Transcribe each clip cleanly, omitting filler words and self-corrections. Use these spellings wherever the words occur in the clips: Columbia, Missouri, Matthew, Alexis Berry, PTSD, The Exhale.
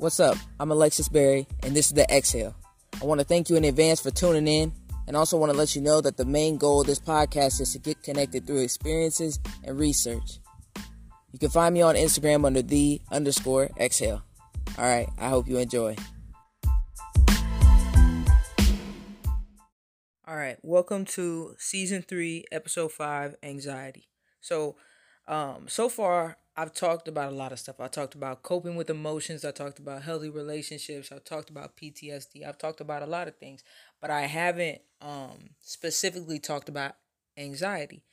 What's up? I'm Alexis Berry, and this is The Exhale. I want to thank you in advance for tuning in, and also want to let you know that the main goal of this podcast is to get connected through experiences and research. You can find me on Instagram under the_exhale. All right, I hope you enjoy. All right, welcome to Season 3, Episode 5, Anxiety. So far, I've talked about a lot of stuff. I talked about coping with emotions. I talked about healthy relationships. I've talked about PTSD. I've talked about a lot of things, but I haven't specifically talked about anxiety.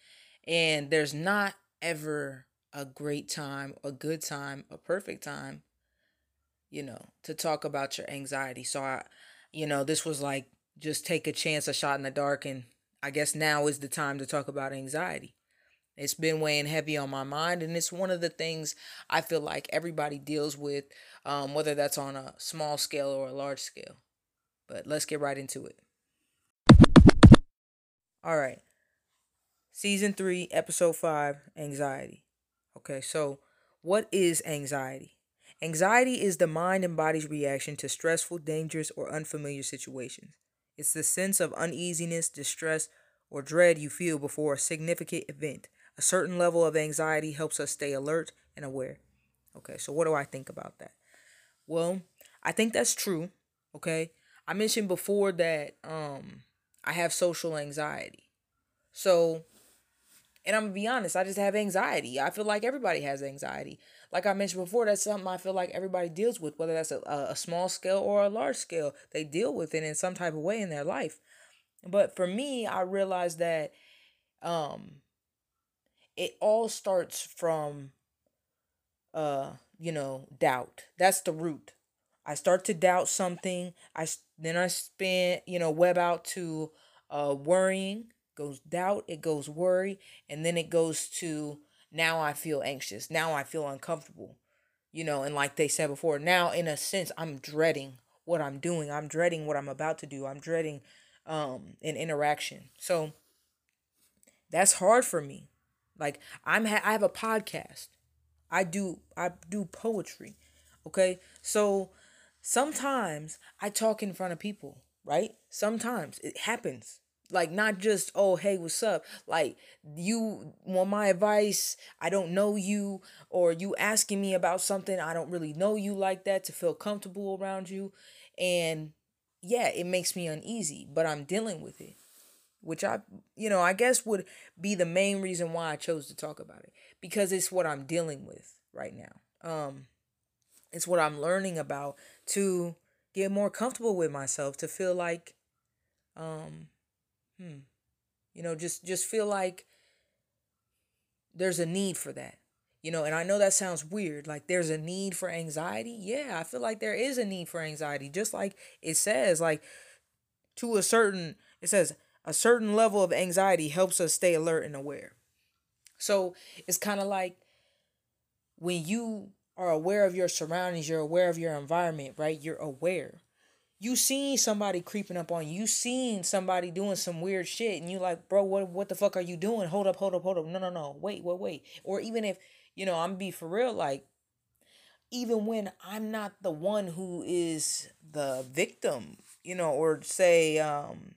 And there's not ever a great time, a good time, a perfect time, to talk about your anxiety. So I this was like just take a chance, a shot in the dark. And I guess now is the time to talk about anxiety. It's been weighing heavy on my mind, and it's one of the things I feel like everybody deals with, whether that's on a small scale or a large scale. But let's get right into it. All right. Season 3, Episode 5, Anxiety. Okay, so what is anxiety? Anxiety is the mind and body's reaction to stressful, dangerous, or unfamiliar situations. It's the sense of uneasiness, distress, or dread you feel before a significant event. A certain level of anxiety helps us stay alert and aware. Okay, so what do I think about that? Well, I think that's true, okay? I mentioned before that I have social anxiety. So, and I'm going to be honest, I just have anxiety. I feel like everybody has anxiety. Like I mentioned before, that's something I feel like everybody deals with, whether that's a small scale or a large scale. They deal with it in some type of way in their life. But for me, I realized that it all starts from, doubt. That's the root. I start to doubt something. Then I web out to worrying. Goes doubt. It goes worry. And then it goes to now I feel anxious. Now I feel uncomfortable. And like they said before, now in a sense, I'm dreading what I'm doing. I'm dreading what I'm about to do. I'm dreading an interaction. So that's hard for me. Like I have a podcast. I do poetry. Okay. So sometimes I talk in front of people, right? Sometimes it happens. Like not just, oh, hey, what's up? Like you want my advice. I don't know you, or you asking me about something. I don't really know you like that to feel comfortable around you. And yeah, it makes me uneasy, but I'm dealing with it. Which I guess would be the main reason why I chose to talk about it, because it's what I'm dealing with right now. It's what I'm learning about to get more comfortable with myself, to feel like, just feel like there's a need for that, and I know that sounds weird. Like there's a need for anxiety. Yeah, I feel like there is a need for anxiety. Just like it says, like a certain level of anxiety helps us stay alert and aware. So it's kind of like when you are aware of your surroundings, you're aware of your environment, right? You're aware. You seen somebody creeping up on you. You seen somebody doing some weird shit and you like, bro, what the fuck are you doing? Hold up. No. Wait. Or even if, I'm be for real, like, even when I'm not the one who is the victim, or say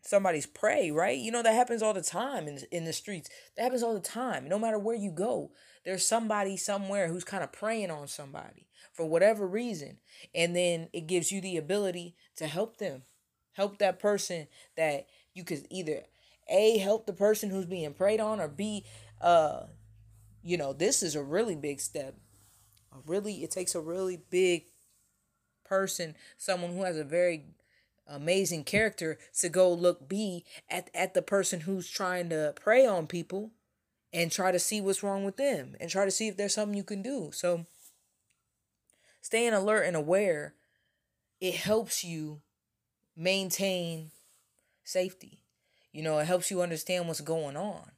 somebody's prey, right? That happens all the time in the streets. That happens all the time. No matter where you go, there's somebody somewhere who's kind of preying on somebody for whatever reason. And then it gives you the ability to help them, help that person that you could either A, help the person who's being preyed on, or B, this is a really big step. It takes a really big person, someone who has a very amazing character, to go look at the person who's trying to prey on people and try to see what's wrong with them and try to see if there's something you can do. So staying alert and aware, it helps you maintain safety. It helps you understand what's going on.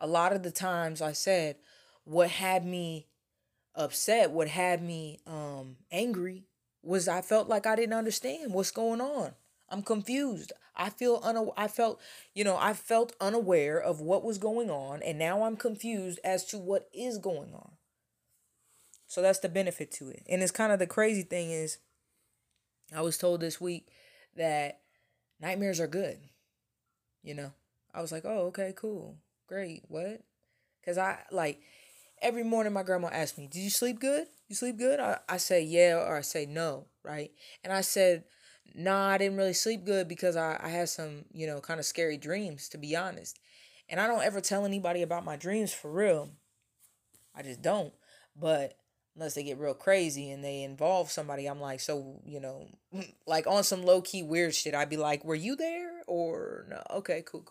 A lot of the times I said what had me upset, what had me angry was I felt like I didn't understand what's going on. I'm confused. I felt unaware of what was going on, and now I'm confused as to what is going on. So that's the benefit to it. And it's kind of the crazy thing is I was told this week that nightmares are good. You know, I was like, oh, okay, cool. Great. What? Because every morning my grandma asked me, did you sleep good? You sleep good? I say, yeah, or I say no, right? And I said, nah, I didn't really sleep good because I had some, you know, kind of scary dreams, to be honest. And I don't ever tell anybody about my dreams for real. I just don't. But unless they get real crazy and they involve somebody, I'm like, so, you know, like on some low-key weird shit, I'd be like, were you there? Or no? Okay, cool.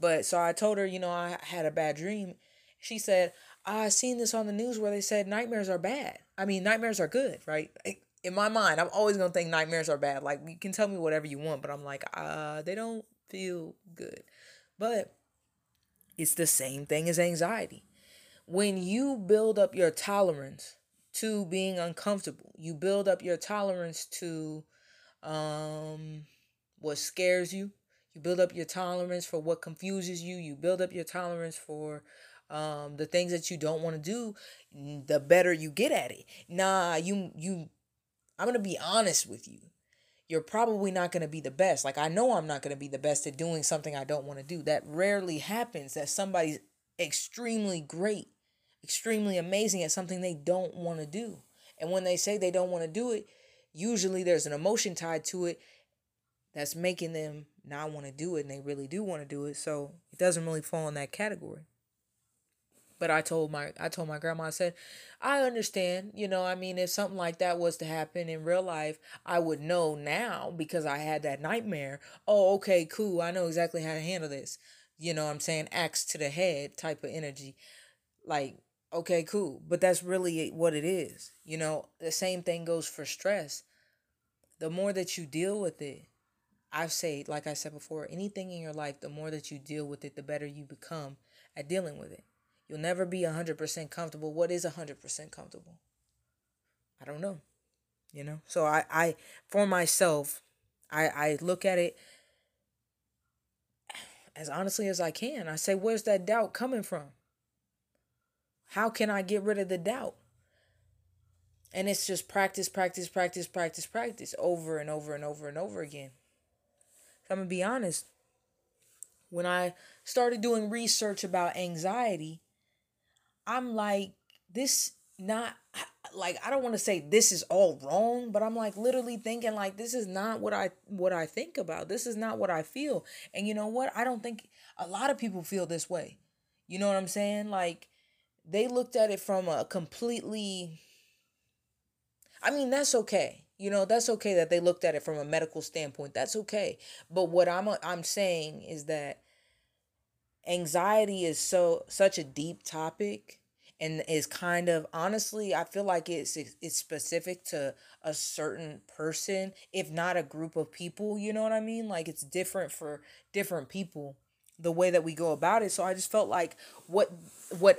But so I told her, you know, I had a bad dream. She said, I seen this on the news where they said nightmares are bad. I mean, nightmares are good, right? In my mind, I'm always going to think nightmares are bad. Like, you can tell me whatever you want, but I'm like, they don't feel good. But it's the same thing as anxiety. When you build up your tolerance to being uncomfortable, you build up your tolerance to what scares you. You build up your tolerance for what confuses you. You build up your tolerance for the things that you don't want to do, the better you get at it. Nah, I'm going to be honest with you. You're probably not going to be the best. Like, I know I'm not going to be the best at doing something I don't want to do. That rarely happens, that somebody's extremely great, extremely amazing at something they don't want to do. And when they say they don't want to do it, usually there's an emotion tied to it that's making them not want to do it, and they really do want to do it. So it doesn't really fall in that category. But I told my grandma, I said, I understand, you know, I mean, if something like that was to happen in real life, I would know now because I had that nightmare. Oh, okay, cool. I know exactly how to handle this. You know what I'm saying? Axe to the head type of energy. Like, okay, cool. But that's really what it is. You know, the same thing goes for stress. The more that you deal with it, like I said before, anything in your life, the more that you deal with it, the better you become at dealing with it. You'll never be 100% comfortable. What is 100% comfortable? I don't know, you know? So I for myself, I look at it as honestly as I can. I say, where's that doubt coming from? How can I get rid of the doubt? And it's just practice over and over and over and over again. So I'm going to be honest. When I started doing research about anxiety, I'm like, I don't want to say this is all wrong, but I'm like literally thinking like, this is not what I think about. This is not what I feel. And you know what? I don't think a lot of people feel this way. You know what I'm saying? Like, they looked at it from a completely, I mean, that's okay. You know, that's okay that they looked at it from a medical standpoint. That's okay. But what I'm saying is that anxiety is such a deep topic, and is kind of, honestly, I feel like it's specific to a certain person, if not a group of people. You know what I mean? Like, it's different for different people, the way that we go about it. So I just felt like what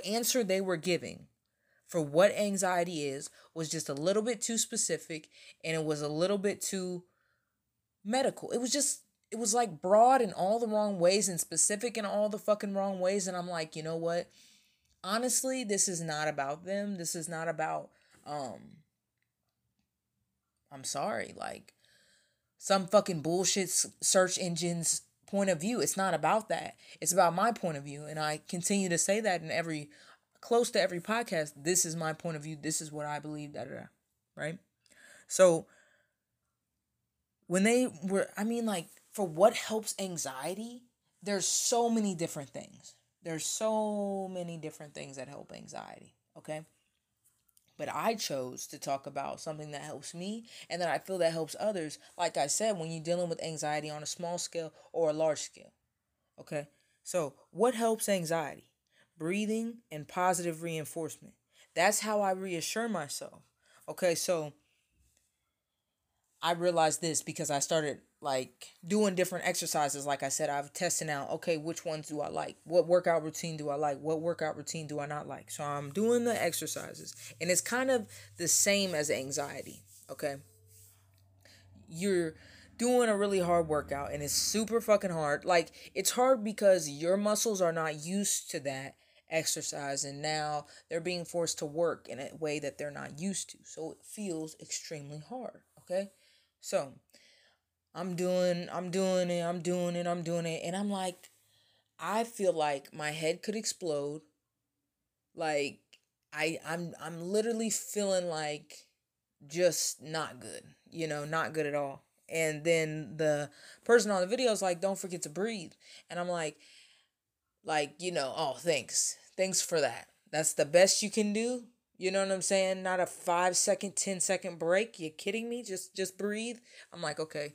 answer they were giving for what anxiety is was just a little bit too specific, and it was a little bit too medical. It was like broad in all the wrong ways and specific in all the fucking wrong ways. And I'm like, you know what? Honestly, this is not about them. This is not about, I'm sorry, like some fucking bullshit search engine's point of view. It's not about that. It's about my point of view. And I continue to say that in close to every podcast. This is my point of view. This is what I believe, right? So when they were, I mean, like, for what helps anxiety, there's so many different things. There's so many different things that help anxiety, okay? But I chose to talk about something that helps me and that I feel that helps others. Like I said, when you're dealing with anxiety on a small scale or a large scale, okay? So what helps anxiety? Breathing and positive reinforcement. That's how I reassure myself, okay? So I realized this because I started like doing different exercises. Like I said, I'm testing out, okay, which ones do I like? What workout routine do I like? What workout routine do I not like? So I'm doing the exercises, and it's kind of the same as anxiety, okay? You're doing a really hard workout, and it's super fucking hard. Like, it's hard because your muscles are not used to that exercise, and now they're being forced to work in a way that they're not used to. So it feels extremely hard, okay? So I'm doing it. And I'm like, I feel like my head could explode. Like I'm literally feeling like just not good, you know, not good at all. And then the person on the video is like, don't forget to breathe. And I'm like, you know, oh, thanks for that. That's the best you can do. You know what I'm saying? Not a 5-second, 10-second break. You kidding me? Just breathe. I'm like, okay,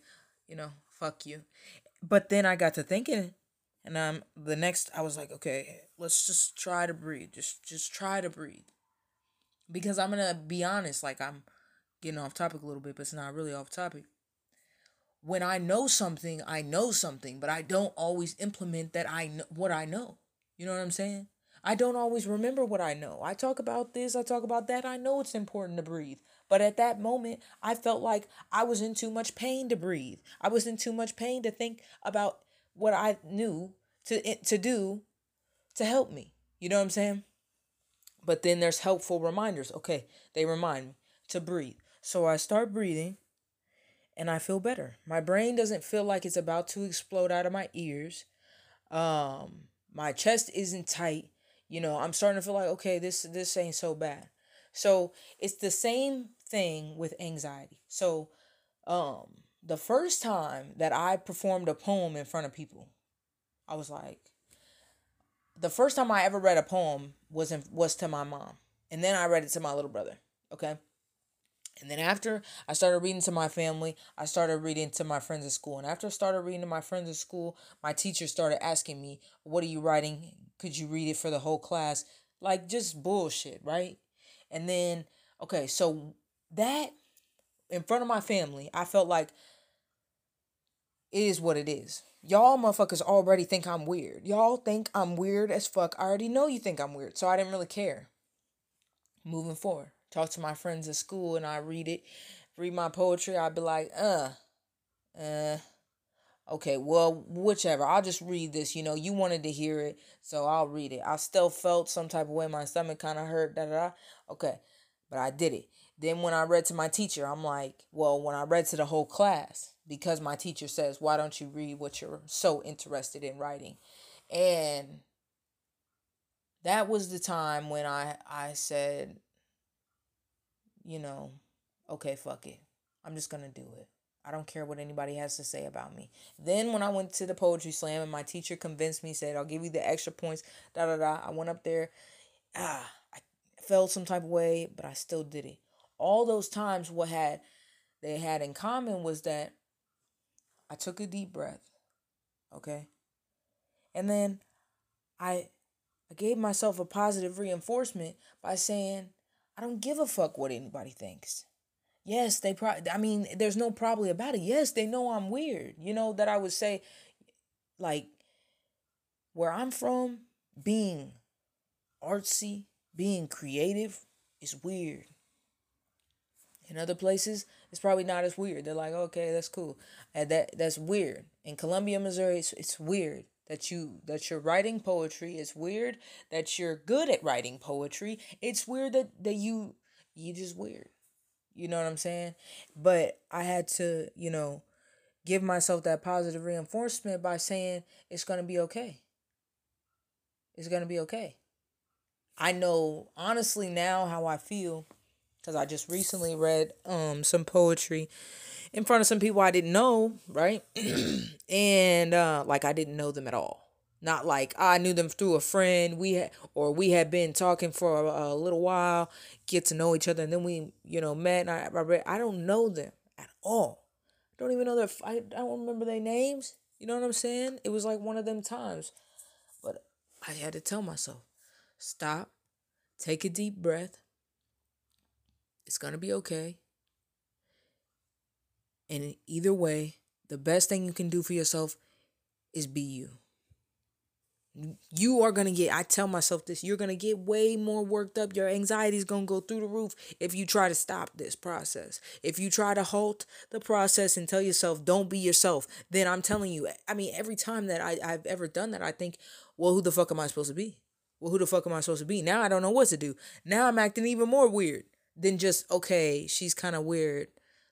you know, fuck you. But then I got to thinking, and I was like, okay, let's just try to breathe. Just try to breathe. Because I'm gonna be honest, like I'm getting off topic a little bit, but it's not really off topic. When I know something, but I don't always implement that what I know. You know what I'm saying? I don't always remember what I know. I talk about this, I talk about that. I know it's important to breathe. But at that moment, I felt like I was in too much pain to breathe. I was in too much pain to think about what I knew to do to help me. You know what I'm saying? But then there's helpful reminders. Okay, they remind me to breathe. So I start breathing and I feel better. My brain doesn't feel like it's about to explode out of my ears. My chest isn't tight. You know, I'm starting to feel like, okay, this ain't so bad. So it's the same thing with anxiety. So the first time that I performed a poem in front of people, I was like, the first time I ever read a poem was to my mom. And then I read it to my little brother. Okay. And then after I started reading to my family, I started reading to my friends at school. And after I started reading to my friends at school, my teacher started asking me, what are you writing? Could you read it for the whole class? Like just bullshit, right? And then, okay, so that in front of my family, I felt like it is what it is. Y'all motherfuckers already think I'm weird. Y'all think I'm weird as fuck. I already know you think I'm weird, so I didn't really care. Moving forward. Talk to my friends at school and I read my poetry. I'd be like, okay, well, whichever. I'll just read this. You know, you wanted to hear it, so I'll read it. I still felt some type of way. My stomach kind of hurt, Okay, but I did it. Then when I read to my teacher, I'm like, well, when I read to the whole class, because my teacher says, why don't you read what you're so interested in writing? And that was the time when I said, you know, okay, fuck it. I'm just going to do it. I don't care what anybody has to say about me. Then when I went to the poetry slam and my teacher convinced me, said, I'll give you the extra points, I went up there. I felt some type of way, but I still did it. All those times what they had in common was that I took a deep breath, okay? And then I gave myself a positive reinforcement by saying, I don't give a fuck what anybody thinks. Yes, there's no probably about it. Yes, they know I'm weird. You know, that I would say, like, where I'm from, being artsy, being creative is weird. In other places, it's probably not as weird. They're like, okay, that's cool. And that's weird. In Columbia, Missouri, it's weird that you're writing poetry. It's weird that you're good at writing poetry. It's weird that you just weird. You know what I'm saying? But I had to, you know, give myself that positive reinforcement by saying it's going to be okay. It's going to be okay. I know honestly now how I feel because I just recently read some poetry in front of some people I didn't know, right? And I didn't know them at all. Not like I knew them through a friend. We had been talking for a little while, get to know each other, and then we, you know, met. And I don't know them at all. I don't even know I don't remember their names. You know what I'm saying? It was like one of them times, but I had to tell myself, stop, take a deep breath. It's gonna be okay. And either way, the best thing you can do for yourself is be you. You are going to I tell myself this, you're going to get way more worked up. Your anxiety is going to go through the roof if you try to stop this process. If you try to halt the process and tell yourself, don't be yourself, then I'm telling you, I mean, every time that I've ever done that, I think, well, who the fuck am I supposed to be? Now I don't know what to do. Now I'm acting even more weird than just, okay, she's kind of weird,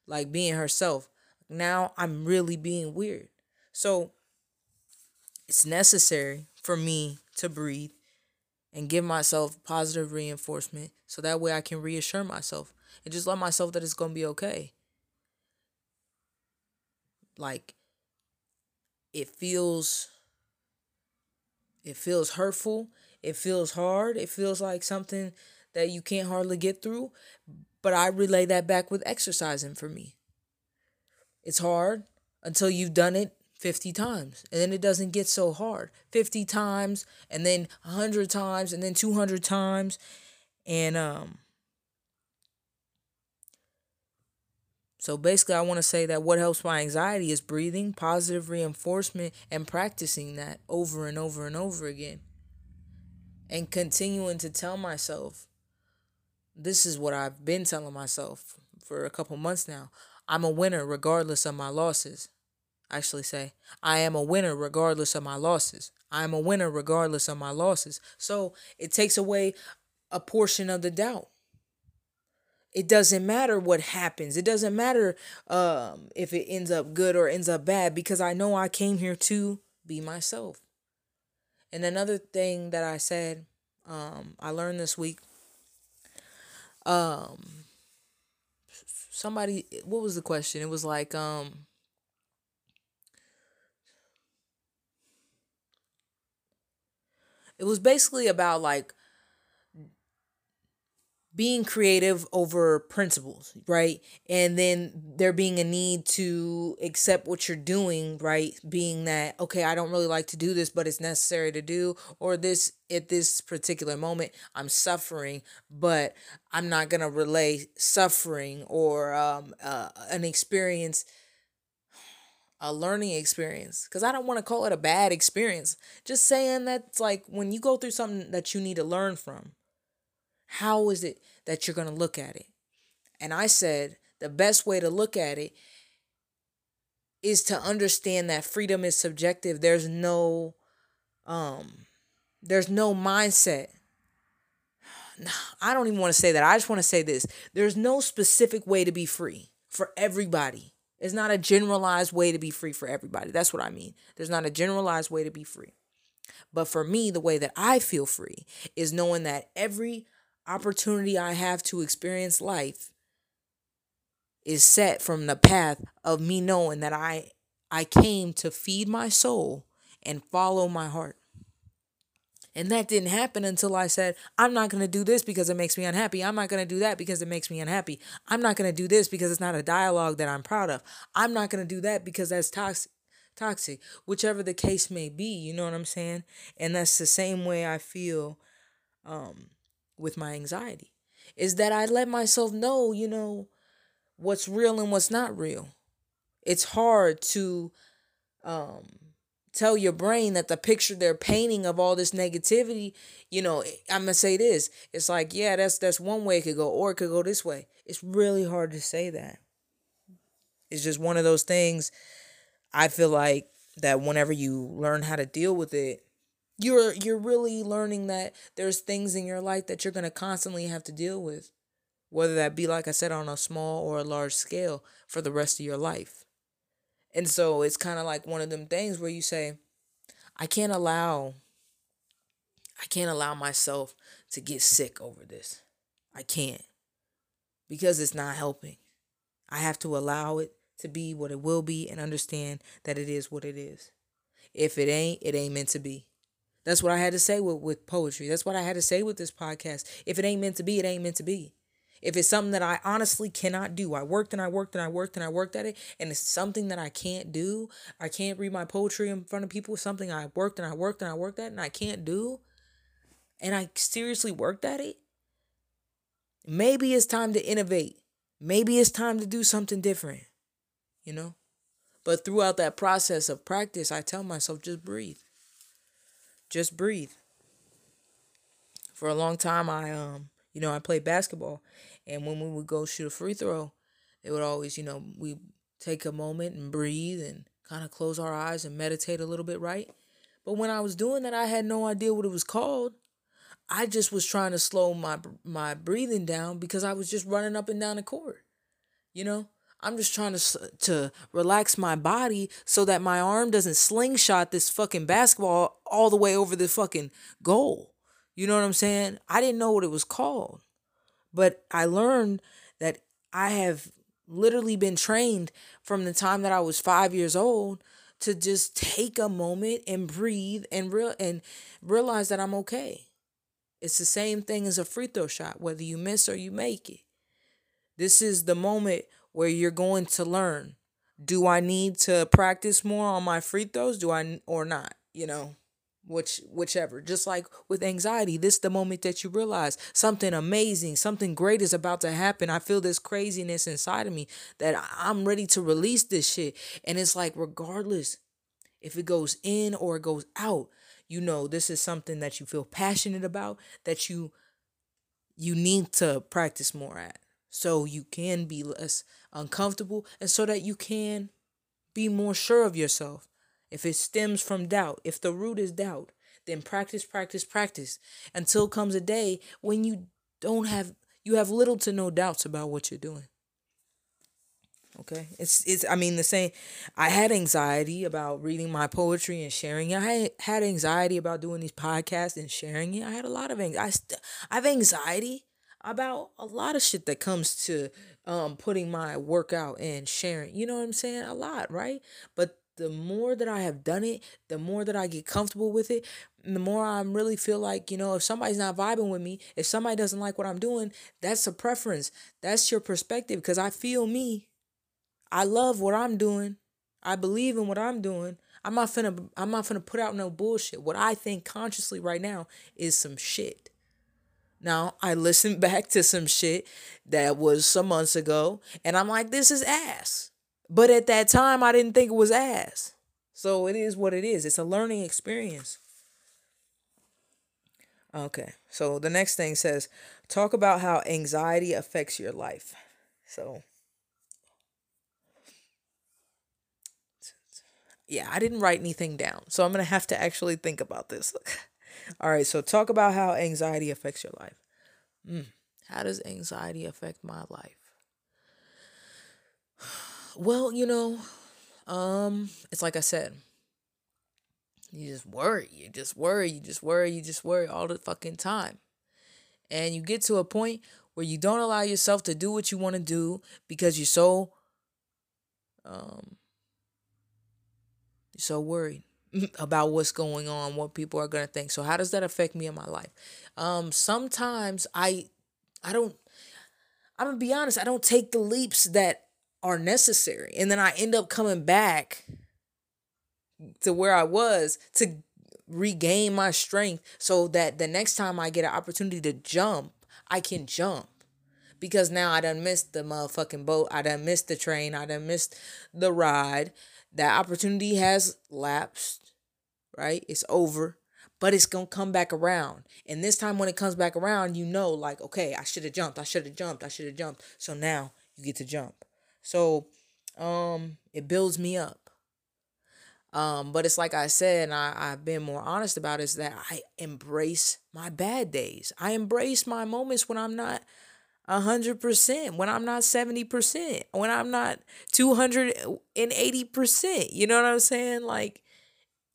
like being herself. now I'm really being weird. So it's necessary for me to breathe and give myself positive reinforcement so that way I can reassure myself and just let myself that it's going to be okay. Like, it feels hurtful, it feels hard, it feels like something that you can't hardly get through, but I relay that back with exercising for me. It's hard until you've done it 50 times, and then it doesn't get so hard. 50 times, and then 100 times, and then 200 times, and so basically I want to say that what helps my anxiety is breathing, positive reinforcement, and practicing that over and over and over again. And continuing to tell myself, this is what I've been telling myself for a couple months now. I'm a winner regardless of my losses. I am a winner regardless of my losses. I'm a winner regardless of my losses. So it takes away a portion of the doubt. It doesn't matter what happens. It doesn't matter if it ends up good or ends up bad, because I know I came here to be myself. And another thing that I said, I learned this week, somebody, what was the question? It was like, it was basically about like being creative over principles, right? And then there being a need to accept what you're doing, right? Being that, okay, I don't really like to do this, but it's necessary to do, or this, at this particular moment, I'm suffering, but I'm not going to relay suffering or an experience, a learning experience, because I don't want to call it a bad experience. Just saying that's like when you go through something that you need to learn from, how is it that you're going to look at it? And I said, the best way to look at it is to understand that freedom is subjective. There's no mindset. I don't even want to say that. I just want to say this. There's no specific way to be free for everybody. It's not a generalized way to be free for everybody. That's what I mean. There's not a generalized way to be free. But for me, the way that I feel free is knowing that every opportunity I have to experience life is set from the path of me knowing that I came to feed my soul and follow my heart. And that didn't happen until I said, I'm not going to do this because it makes me unhappy. I'm not going to do that because it makes me unhappy. I'm not going to do this because it's not a dialogue that I'm proud of. I'm not going to do that because that's toxic, whichever the case may be, you know what I'm saying? And that's the same way I feel with my anxiety, is that I let myself know, you know, what's real and what's not real. It's hard to tell your brain that the picture they're painting of all this negativity, you know, I'm going to say this. It's like, yeah, that's one way it could go, or it could go this way. It's really hard to say that. It's just one of those things. I feel like that whenever you learn how to deal with it, you're really learning that there's things in your life that you're going to constantly have to deal with, whether that be, like I said, on a small or a large scale for the rest of your life. And so it's kind of like one of them things where you say, I can't allow myself to get sick over this. I can't, because it's not helping. I have to allow it to be what it will be and understand that it is what it is. If it ain't, it ain't meant to be. That's what I had to say with poetry. That's what I had to say with this podcast. If it ain't meant to be, it ain't meant to be. If it's something that I honestly cannot do, I worked at it, and it's something that I can't do. I can't read my poetry in front of people. It's something I worked at, and I can't do. And I seriously worked at it. Maybe it's time to innovate. Maybe it's time to do something different. You know, but throughout that process of practice, I tell myself, just breathe. For a long time, I played basketball, and when we would go shoot a free throw, it would always, you know, we take a moment and breathe and kind of close our eyes and meditate a little bit, right? But when I was doing that, I had no idea what it was called. I just was trying to slow my breathing down because I was just running up and down the court, you know. I'm just trying to relax my body so that my arm doesn't slingshot this fucking basketball all the way over the fucking goal. You know what I'm saying? I didn't know what it was called, but I learned that I have literally been trained from the time that I was 5 years old to just take a moment and breathe and realize that I'm okay. It's the same thing as a free throw shot, whether you miss or you make it. This is the moment where you're going to learn. Do I need to practice more on my free throws? Do I or not? You know, whichever. Just like with anxiety, this is the moment that you realize something amazing, something great is about to happen. I feel this craziness inside of me that I'm ready to release this shit. And it's like, regardless if it goes in or it goes out, you know, this is something that you feel passionate about, that you need to practice more at, so you can be less uncomfortable and so that you can be more sure of yourself. If it stems from doubt, if the root is doubt, then practice, practice, practice until comes a day when you have little to no doubts about what you're doing. Okay, the same. I had anxiety about reading my poetry and sharing it. I had anxiety about doing these podcasts and sharing it. I had a lot of anxiety. I have anxiety about a lot of shit that comes to putting my work out and sharing. You know what I'm saying? A lot, right? But the more that I have done it, the more that I get comfortable with it, the more I really feel like, you know, if somebody's not vibing with me, if somebody doesn't like what I'm doing, that's a preference. That's your perspective, because I feel me. I love what I'm doing. I believe in what I'm doing. I'm not finna put out no bullshit. What I think consciously right now is some shit. Now, I listened back to some shit that was some months ago, and I'm like, this is ass. But at that time, I didn't think it was ass. So it is what it is. It's a learning experience. Okay, so the next thing says, talk about how anxiety affects your life. So, yeah, I didn't write anything down, so I'm going to have to actually think about this. All right, so talk about how anxiety affects your life. How does anxiety affect my life? Well, you know, it's like I said, you just worry all the fucking time. And you get to a point where you don't allow yourself to do what you want to do because you're so worried about what's going on, what people are going to think. So how does that affect me in my life? Sometimes I'm going to be honest, I don't take the leaps that are necessary. And then I end up coming back to where I was to regain my strength so that the next time I get an opportunity to jump, I can jump. Because now I done missed the motherfucking boat. I done missed the train. I done missed the ride. That opportunity has lapsed, right? It's over, but it's going to come back around. And this time when it comes back around, you know, like, okay, I should have jumped. So now you get to jump. So, it builds me up. But it's like I said, and I've been more honest about it, is that I embrace my bad days. I embrace my moments when I'm not 100%, when I'm not 70%, when I'm not 280%, you know what I'm saying? Like,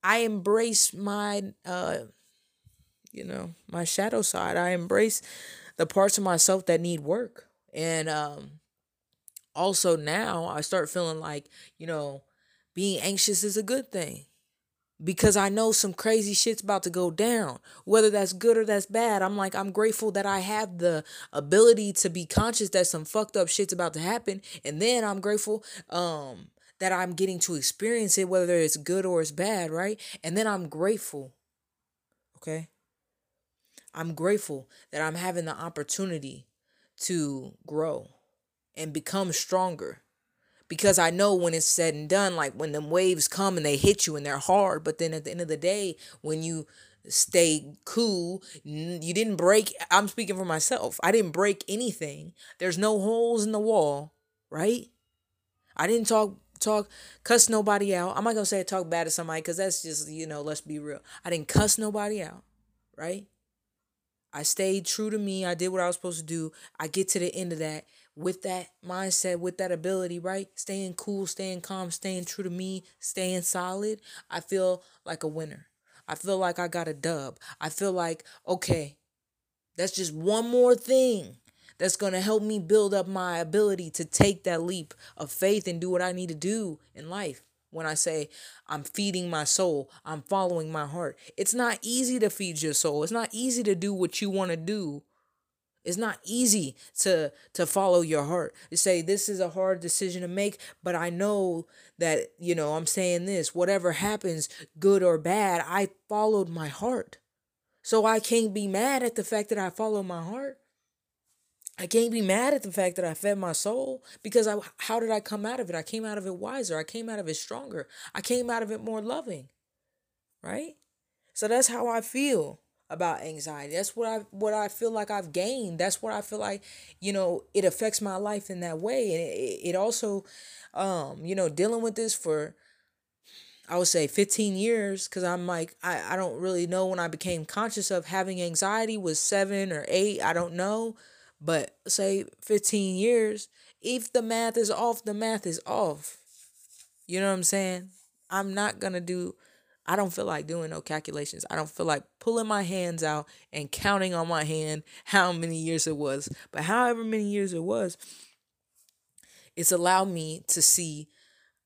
I embrace my, my shadow side. I embrace the parts of myself that need work. And, also now I start feeling like, you know, being anxious is a good thing because I know some crazy shit's about to go down, whether that's good or that's bad. I'm like, I'm grateful that I have the ability to be conscious that some fucked up shit's about to happen. And then I'm grateful, that I'm getting to experience it, whether it's good or it's bad. Right. And then I'm grateful. Okay. I'm grateful that I'm having the opportunity to grow and become stronger, because I know when it's said and done, like when them waves come and they hit you and they're hard, but then at the end of the day, when you stay cool, you didn't break. I'm speaking for myself. I didn't break anything. There's no holes in the wall, right? I didn't cuss nobody out. I'm not going to say I talk bad to somebody, because that's just, you know, let's be real. I didn't cuss nobody out, right? I stayed true to me. I did what I was supposed to do. I get to the end of that with that mindset, with that ability, right? Staying cool, staying calm, staying true to me, staying solid. I feel like a winner. I feel like I got a dub. I feel like, okay, that's just one more thing that's going to help me build up my ability to take that leap of faith and do what I need to do in life. When I say I'm feeding my soul, I'm following my heart. It's not easy to feed your soul. It's not easy to do what you want to do. It's not easy to follow your heart. To say, this is a hard decision to make, but I know that, you know, I'm saying this, whatever happens, good or bad, I followed my heart. So I can't be mad at the fact that I followed my heart. I can't be mad at the fact that I fed my soul, because how did I come out of it? I came out of it wiser. I came out of it stronger. I came out of it more loving, right? So that's how I feel about anxiety. That's what I feel like I've gained. That's what I feel like, you know, it affects my life in that way. And it also, you know, dealing with this for, I would say 15 years, because I'm like, I don't really know when I became conscious of having anxiety was 7 or 8. I don't know. But say 15 years, if the math is off, the math is off. You know what I'm saying? I don't feel like doing no calculations. I don't feel like pulling my hands out and counting on my hand how many years it was. But however many years it was, it's allowed me to see,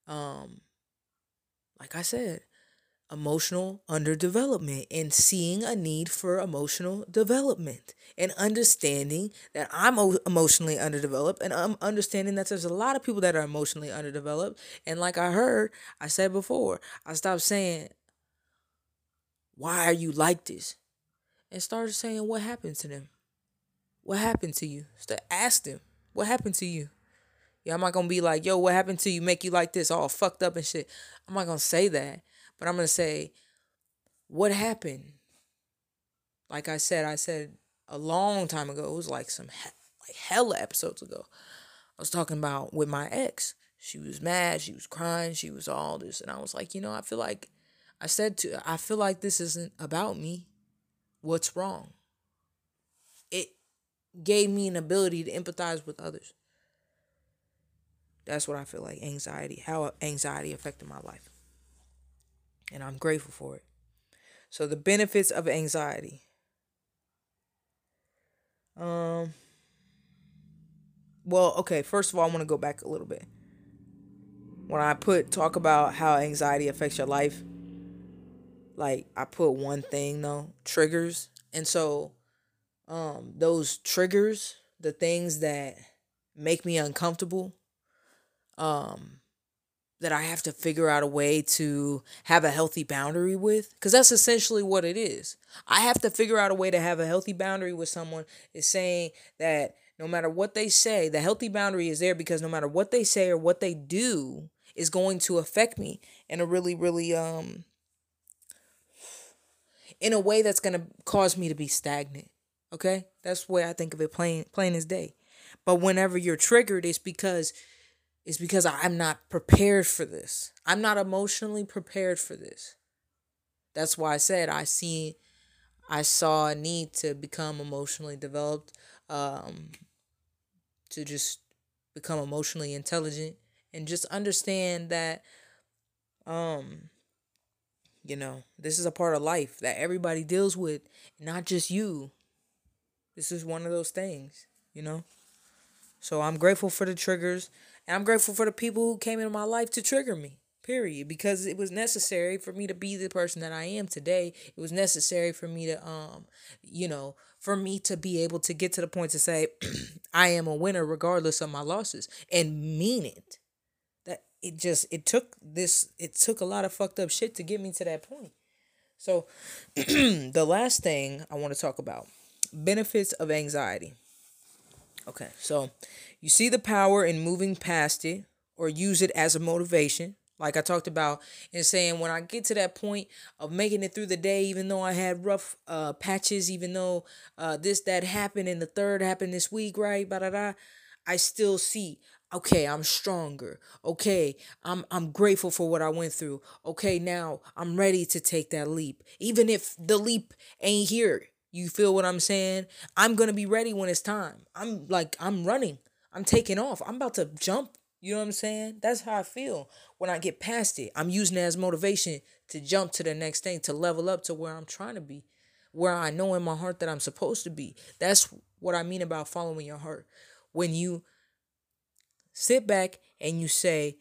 like I said, emotional underdevelopment and seeing a need for emotional development and understanding that I'm emotionally underdeveloped, and I'm understanding that there's a lot of people that are emotionally underdeveloped. And like I said before, I stopped saying, why are you like this? And started saying, what happened to them? What happened to you? So ask them, what happened to you? Yeah, I'm not going to be like, yo, what happened to you? Make you like this, all fucked up and shit. I'm not going to say that. But I'm going to say, what happened? Like I said a long time ago, it was like some hella episodes ago. I was talking about with my ex. She was mad. She was crying. She was all this. And I was like, you know, I feel like this isn't about me. What's wrong? It gave me an ability to empathize with others. That's what I feel like how anxiety affected my life. And I'm grateful for it. So the benefits of anxiety. Well, okay, first of all, I want to go back a little bit. When I talk about how anxiety affects your life, like I put one thing though, triggers. And so those triggers, the things that make me uncomfortable, that I have to figure out a way to have a healthy boundary with. Because that's essentially what it is. I have to figure out a way to have a healthy boundary with someone. Is saying that no matter what they say, the healthy boundary is there, because no matter what they say or what they do is going to affect me in a really, really, in a way that's going to cause me to be stagnant. Okay? That's the way I think of it, plain as day. But whenever you're triggered, it's because I'm not prepared for this. I'm not emotionally prepared for this. That's why I said I saw a need to become emotionally developed, to just become emotionally intelligent and just understand that, you know, this is a part of life that everybody deals with, not just you. This is one of those things, you know? So I'm grateful for the triggers. And I'm grateful for the people who came into my life to trigger me, period. Because it was necessary for me to be the person that I am today. It was necessary for me to, you know, for me to be able to get to the point to say, I am a winner regardless of my losses, and mean it. That it took a lot of fucked up shit to get me to that point. So the last thing I want to talk about, benefits of anxiety. Okay, so you see the power in moving past it or use it as a motivation, like I talked about, and saying when I get to that point of making it through the day, even though I had rough patches, even though this, that happened and the third happened this week, right? I still see, okay, I'm stronger. Okay, I'm grateful for what I went through. Okay, now I'm ready to take that leap. Even if the leap ain't here, you feel what I'm saying? I'm going to be ready when it's time. I'm running. I'm taking off. I'm about to jump. You know what I'm saying? That's how I feel when I get past it. I'm using it as motivation to jump to the next thing, to level up to where I'm trying to be, where I know in my heart that I'm supposed to be. That's what I mean about following your heart. When you sit back and you say,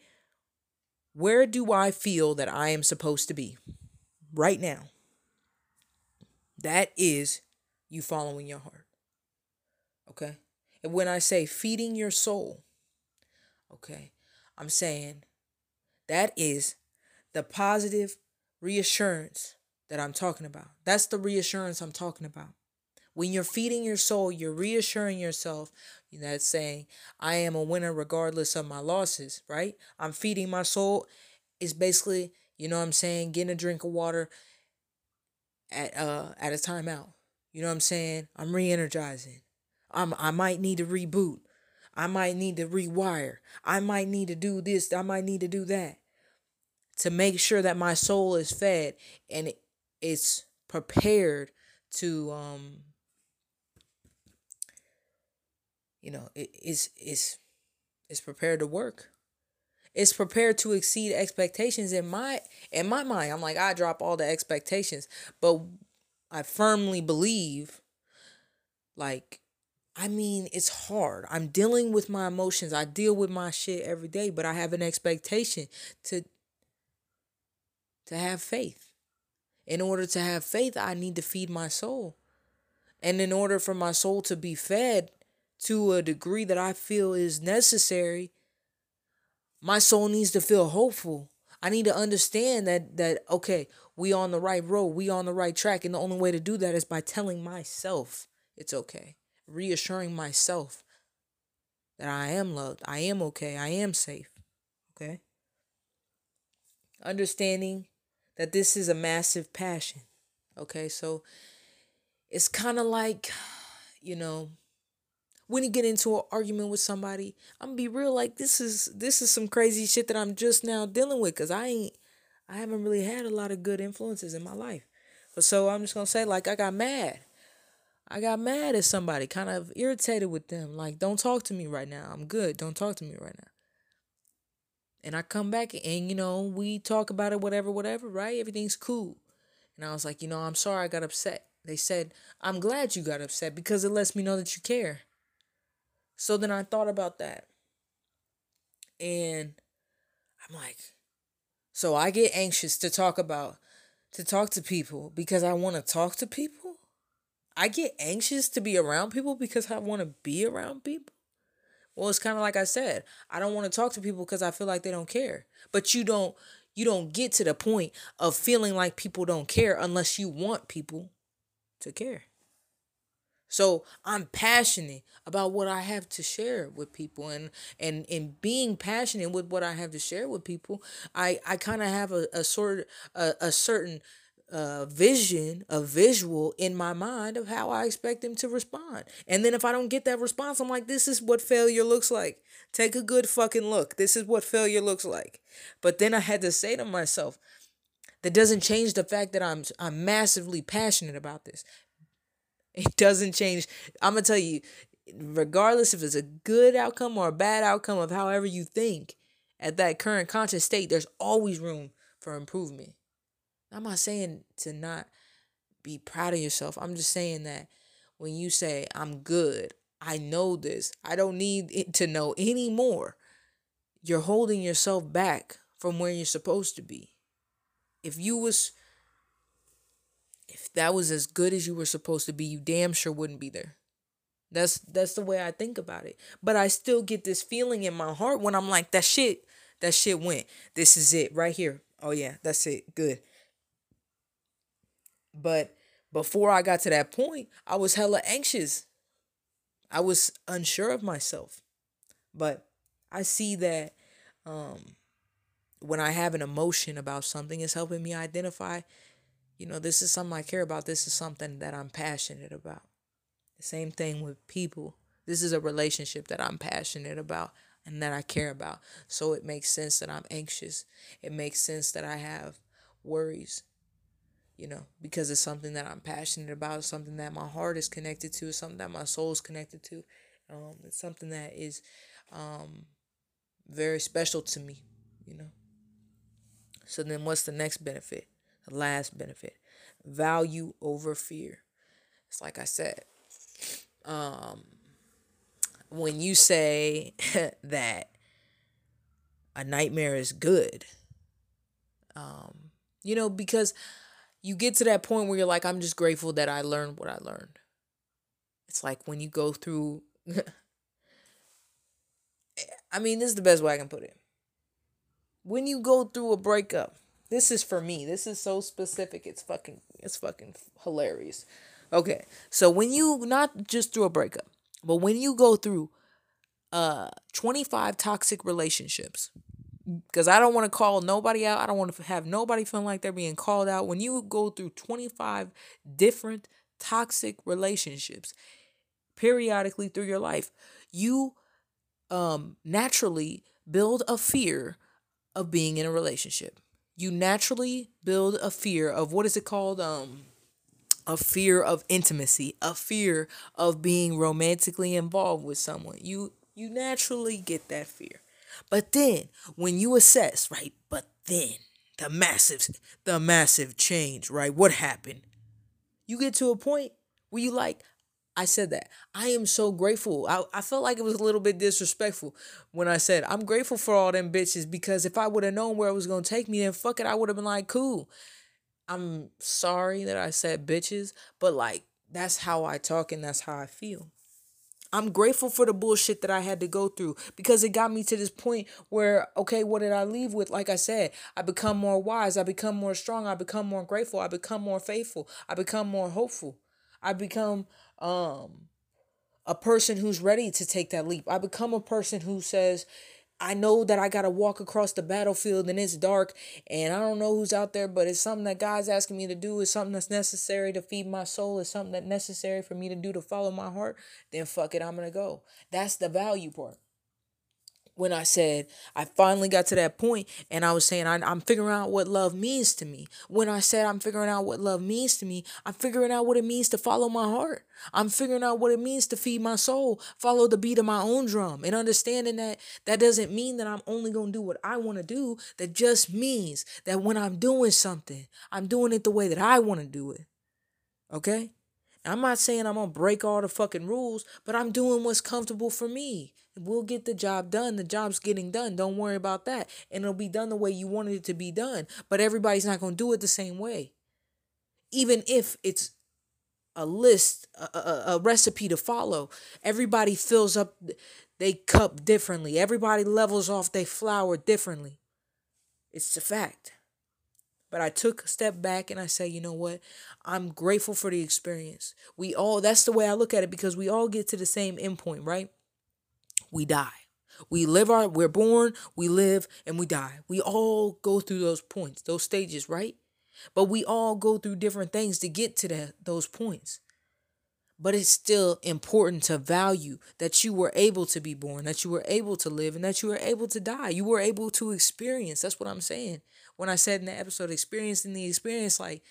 where do I feel that I am supposed to be right now? That is you following your heart. Okay? And when I say feeding your soul, okay, I'm saying that is the positive reassurance that I'm talking about. That's the reassurance I'm talking about. When you're feeding your soul, you're reassuring yourself. That's saying, I am a winner regardless of my losses, right? I'm feeding my soul. It's basically, you know what I'm saying, getting a drink of water at a timeout. You know what I'm saying? I'm re-energizing. I might need to reboot. I might need to rewire. I might need to do this. I might need to do that to make sure that my soul is fed and it's prepared to, it's prepared to work. It's prepared to exceed expectations in my mind. I'm like, I drop all the expectations, but I firmly believe, like, I mean, it's hard. I'm dealing with my emotions. I deal with my shit every day, but I have an expectation to have faith. In order to have faith, I need to feed my soul. And in order for my soul to be fed to a degree that I feel is necessary, my soul needs to feel hopeful. I need to understand that okay, we on the right road. We on the right track. And the only way to do that is by telling myself it's okay. Reassuring myself that I am loved, I am okay, I am safe, okay? Understanding that this is a massive passion, okay? So it's kind of like, when you get into an argument with somebody, I'm gonna be real, like, this is some crazy shit that I'm just now dealing with, because I haven't really had a lot of good influences in my life. But so I'm just gonna say, like, I got mad at somebody, kind of irritated with them. Like, don't talk to me right now. I'm good. Don't talk to me right now. And I come back and, we talk about it, whatever, right? Everything's cool. And I was like, I'm sorry I got upset. They said, I'm glad you got upset because it lets me know that you care. So then I thought about that. And I'm like, so I get anxious to talk to people because I want to talk to people. I get anxious to be around people because I want to be around people. Well, it's kind of like I said, I don't want to talk to people because I feel like they don't care. But you don't get to the point of feeling like people don't care unless you want people to care. So I'm passionate about what I have to share with people. And in being passionate with what I have to share with people, I kind of have a certain vision, a visual in my mind of how I expect them to respond. And then if I don't get that response, I'm like, this is what failure looks like. Take a good fucking look. This is what failure looks like. But then I had to say to myself, that doesn't change the fact that I'm massively passionate about this. It doesn't change. I'm going to tell you, regardless if it's a good outcome or a bad outcome of however you think at that current conscious state, there's always room for improvement. I'm not saying to not be proud of yourself. I'm just saying that when you say, I'm good, I know this, I don't need it to know anymore, you're holding yourself back from where you're supposed to be. If that was as good as you were supposed to be, you damn sure wouldn't be there. That's the way I think about it. But I still get this feeling in my heart when I'm like, that shit went. This is it right here. Oh yeah, that's it. Good. But before I got to that point, I was hella anxious. I was unsure of myself. But I see that when I have an emotion about something, it's helping me identify, this is something I care about. This is something that I'm passionate about. The same thing with people. This is a relationship that I'm passionate about and that I care about. So it makes sense that I'm anxious. It makes sense that I have worries. Because it's something that I'm passionate about, something that my heart is connected to, something that my soul is connected to. It's something that is very special to me, you know. So then what's the next benefit? The last benefit. Value over fear. It's like I said. When you say that a nightmare is good, you know, because you get to that point where you're like, I'm just grateful that I learned what I learned. It's like when you go through, I mean, this is the best way I can put it. When you go through a breakup, this is for me. This is so specific. It's fucking hilarious. Okay. So when you, not just through a breakup, but when you go through 25 toxic relationships, because I don't want to call nobody out. I don't want to have nobody feeling like they're being called out. When you go through 25 different toxic relationships periodically through your life, you naturally build a fear of being in a relationship. You naturally build a fear of, what is it called? A fear of intimacy, a fear of being romantically involved with someone. You naturally get that fear. But then when you assess, right, but then the massive change, right? What happened? You get to a point where you like, I said that. I am so grateful. I felt like it was a little bit disrespectful when I said, I'm grateful for all them bitches, because if I would have known where it was going to take me, then fuck it, I would have been like, cool. I'm sorry that I said bitches, but like, that's how I talk and that's how I feel. I'm grateful for the bullshit that I had to go through, because it got me to this point where, okay, what did I leave with? Like I said, I become more wise. I become more strong. I become more grateful. I become more faithful. I become more hopeful. I become a person who's ready to take that leap. I become a person who says, I know that I got to walk across the battlefield and it's dark and I don't know who's out there, but it's something that God's asking me to do. It's something that's necessary to feed my soul. It's something that's necessary for me to do to follow my heart. Then fuck it, I'm going to go. That's the value part. When I said I finally got to that point and I was saying I'm figuring out what love means to me. When I said I'm figuring out what love means to me, I'm figuring out what it means to follow my heart. I'm figuring out what it means to feed my soul, follow the beat of my own drum, and understanding that that doesn't mean that I'm only going to do what I want to do. That just means that when I'm doing something, I'm doing it the way that I want to do it. Okay? I'm not saying I'm going to break all the fucking rules, but I'm doing what's comfortable for me. We'll get the job done. The job's getting done. Don't worry about that. And it'll be done the way you wanted it to be done. But everybody's not going to do it the same way. Even if it's a list, a recipe to follow, everybody fills up their cup differently. Everybody levels off their flour differently. It's a fact. But I took a step back and I say, you know what? I'm grateful for the experience. We all, that's the way I look at it, because we all get to the same endpoint, right? We die. We're born, we live, and we die. We all go through those points, those stages, right? But we all go through different things to get to those points. But it's still important to value that you were able to be born, that you were able to live, and that you were able to die. You were able to experience. That's what I'm saying. When I said in the episode, experiencing the experience, like,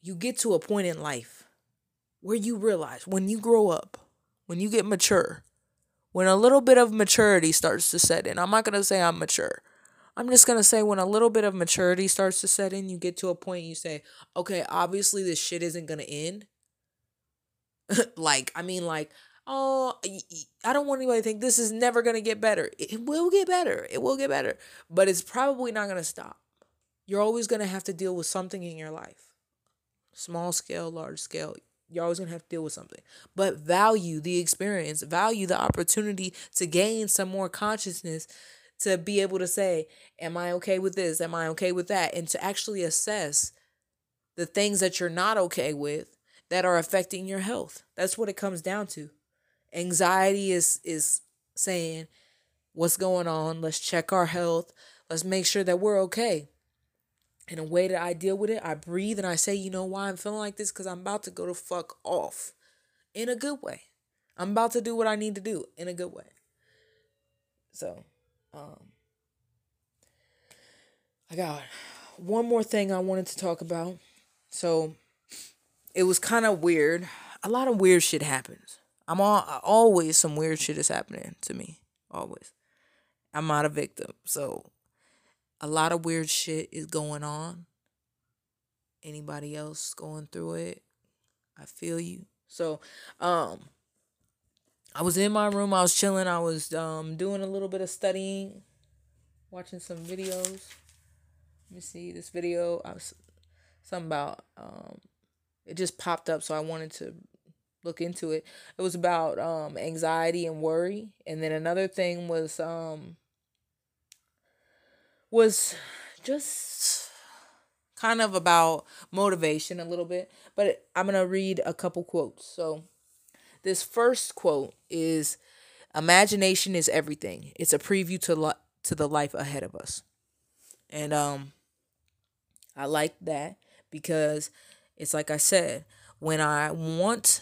you get to a point in life where you realize when you grow up, when you get mature, when a little bit of maturity starts to set in. I'm not going to say I'm mature. I'm just going to say when a little bit of maturity starts to set in, you get to a point you say, okay, obviously this shit isn't going to end. Oh, I don't want anybody to think this is never going to get better. It will get better. It will get better. But it's probably not going to stop. You're always going to have to deal with something in your life. Small scale, large scale. You're always going to have to deal with something. But value the experience. Value the opportunity to gain some more consciousness. To be able to say, am I okay with this? Am I okay with that? And to actually assess the things that you're not okay with that are affecting your health. That's what it comes down to. Anxiety is saying, what's going on? Let's check our health. Let's make sure that we're okay. In a way that I deal with it, I breathe and I say, you know why I'm feeling like this? Because I'm about to go the fuck off in a good way. I'm about to do what I need to do in a good way. So, I got one more thing I wanted to talk about. So, it was kind of weird. A lot of weird shit happens. Always some weird shit is happening to me. Always. I'm not a victim. So a lot of weird shit is going on. Anybody else going through it? I feel you. So, I was in my room. I was chilling. I was doing a little bit of studying, watching some videos. Let me see this video. I was something about it just popped up, so I wanted to look into it. It was about anxiety and worry, and then another thing was just kind of about motivation a little bit. But I'm gonna read a couple quotes. So this first quote is, "Imagination is everything. It's a preview to the life ahead of us." And I like that because it's like I said, when I want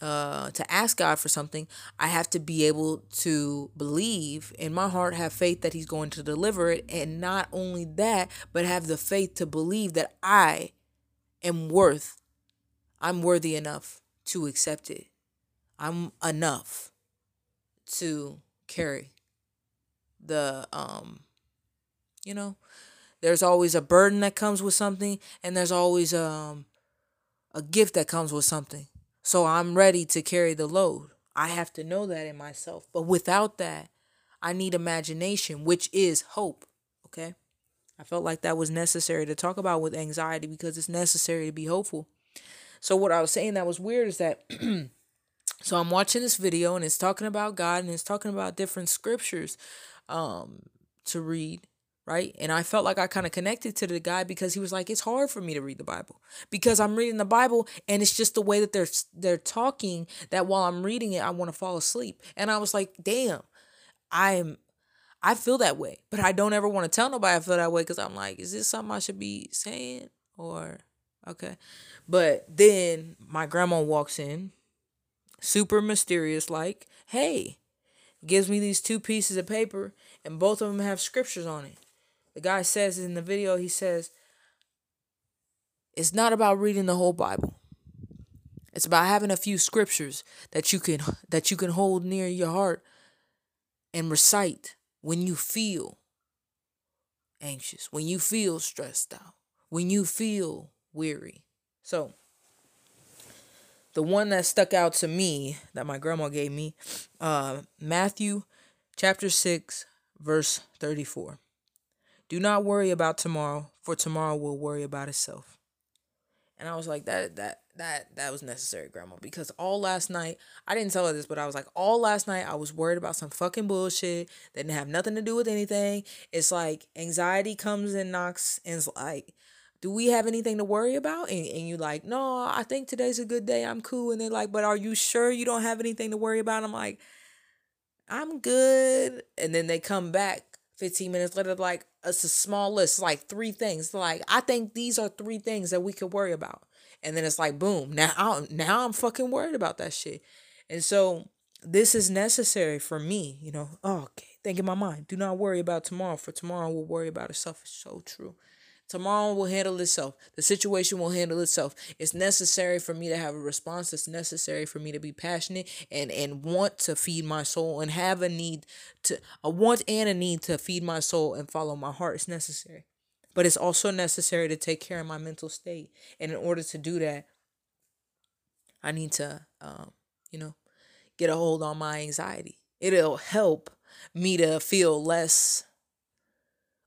to ask God for something, I have to be able to believe in my heart, have faith that he's going to deliver it. And not only that, but have the faith to believe that I'm worthy enough to accept it. I'm enough to carry the, there's always a burden that comes with something, and there's always a gift that comes with something. So I'm ready to carry the load. I have to know that in myself. But without that, I need imagination, which is hope. Okay? I felt like that was necessary to talk about with anxiety because it's necessary to be hopeful. So what I was saying that was weird is that so I'm watching this video, and it's talking about God, and it's talking about different scriptures to read, right? And I felt like I kind of connected to the guy because he was like, it's hard for me to read the Bible because I'm reading the Bible, and it's just the way that they're talking that while I'm reading it, I want to fall asleep. And I was like, damn, I feel that way, but I don't ever want to tell nobody I feel that way because I'm like, is this something I should be saying? Or, okay. But then my grandma walks in, super mysterious, like, hey, gives me these two pieces of paper, and both of them have scriptures on it. The guy says in the video, he says, it's not about reading the whole Bible. It's about having a few scriptures that you can hold near your heart and recite when you feel anxious, when you feel stressed out, when you feel weary. So the one that stuck out to me that my grandma gave me, Matthew chapter 6, verse 34. Do not worry about tomorrow, for tomorrow will worry about itself. And I was like, that was necessary, grandma, because all last night, I didn't tell her this, but I was like, all last night I was worried about some fucking bullshit that didn't have nothing to do with anything. It's like anxiety comes and knocks and it's like, do we have anything to worry about? And you like, no, I think today's a good day. I'm cool. And they're like, but are you sure you don't have anything to worry about? I'm like, I'm good. And then they come back 15 minutes later, like, it's a small list, like 3 things. Like, I think these are 3 things that we could worry about. And then it's like, boom, now I'm fucking worried about that shit. And so this is necessary for me, you know, oh, okay. Think in my mind, do not worry about tomorrow, for tomorrow will worry about itself. It's so true. Tomorrow will handle itself. The situation will handle itself. It's necessary for me to have a response. It's necessary for me to be passionate and want to feed my soul and have a want and a need to feed my soul and follow my heart. It's necessary. But it's also necessary to take care of my mental state. And in order to do that, I need to, get a hold on my anxiety. It'll help me to feel less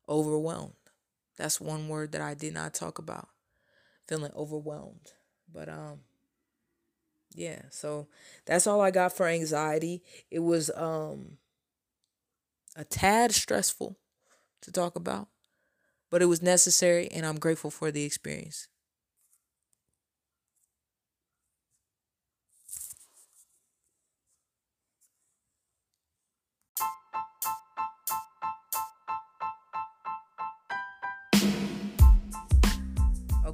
overwhelmed. That's one word that I did not talk about, feeling overwhelmed. But, yeah, so that's all I got for anxiety. It was a tad stressful to talk about, but it was necessary, and I'm grateful for the experience.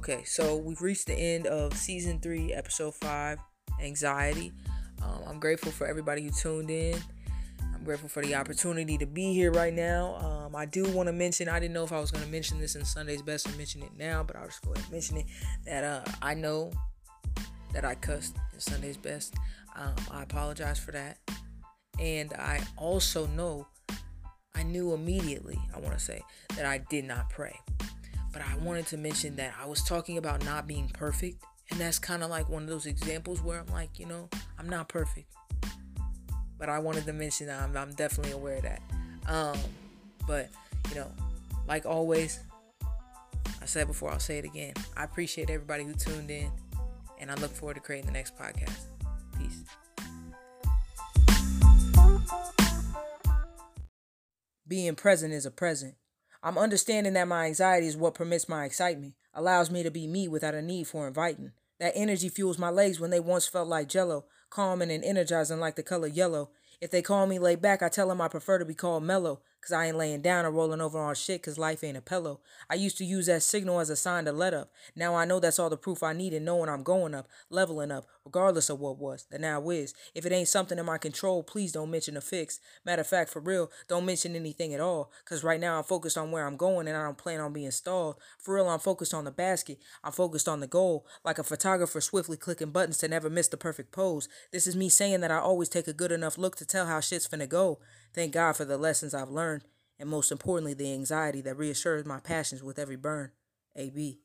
Okay, so we've reached the end of season 3, episode 5, anxiety. I'm grateful for everybody who tuned in. I'm grateful for the opportunity to be here right now. I do want to mention, I didn't know if I was going to mention this in Sunday's Best or mention it now, but I'll just go ahead and mention it, that I know that I cussed in Sunday's Best. I apologize for that. And I also know, I knew immediately, I want to say, that I did not pray. But I wanted to mention that I was talking about not being perfect. And that's kind of like one of those examples where I'm like, you know, I'm not perfect. But I wanted to mention that I'm definitely aware of that. But, you know, like always, I said before, I'll say it again. I appreciate everybody who tuned in. And I look forward to creating the next podcast. Peace. Being present is a present. I'm understanding that my anxiety is what permits my excitement, allows me to be me without a need for inviting. That energy fuels my legs when they once felt like jello, calming and energizing like the color yellow. If they call me laid back, I tell them I prefer to be called mellow, cause I ain't laying down or rolling over on shit, cause life ain't a pillow. I used to use that signal as a sign to let up. Now I know that's all the proof I need in knowing I'm going up, leveling up, regardless of what was, the now is. If it ain't something in my control, please don't mention a fix. Matter of fact, for real, don't mention anything at all, cause right now I'm focused on where I'm going and I don't plan on being stalled. For real, I'm focused on the basket. I'm focused on the goal, like a photographer swiftly clicking buttons to never miss the perfect pose. This is me saying that I always take a good enough look to tell how shit's finna go. Thank God for the lessons I've learned, and most importantly, the anxiety that reassures my passions with every burn. A.B.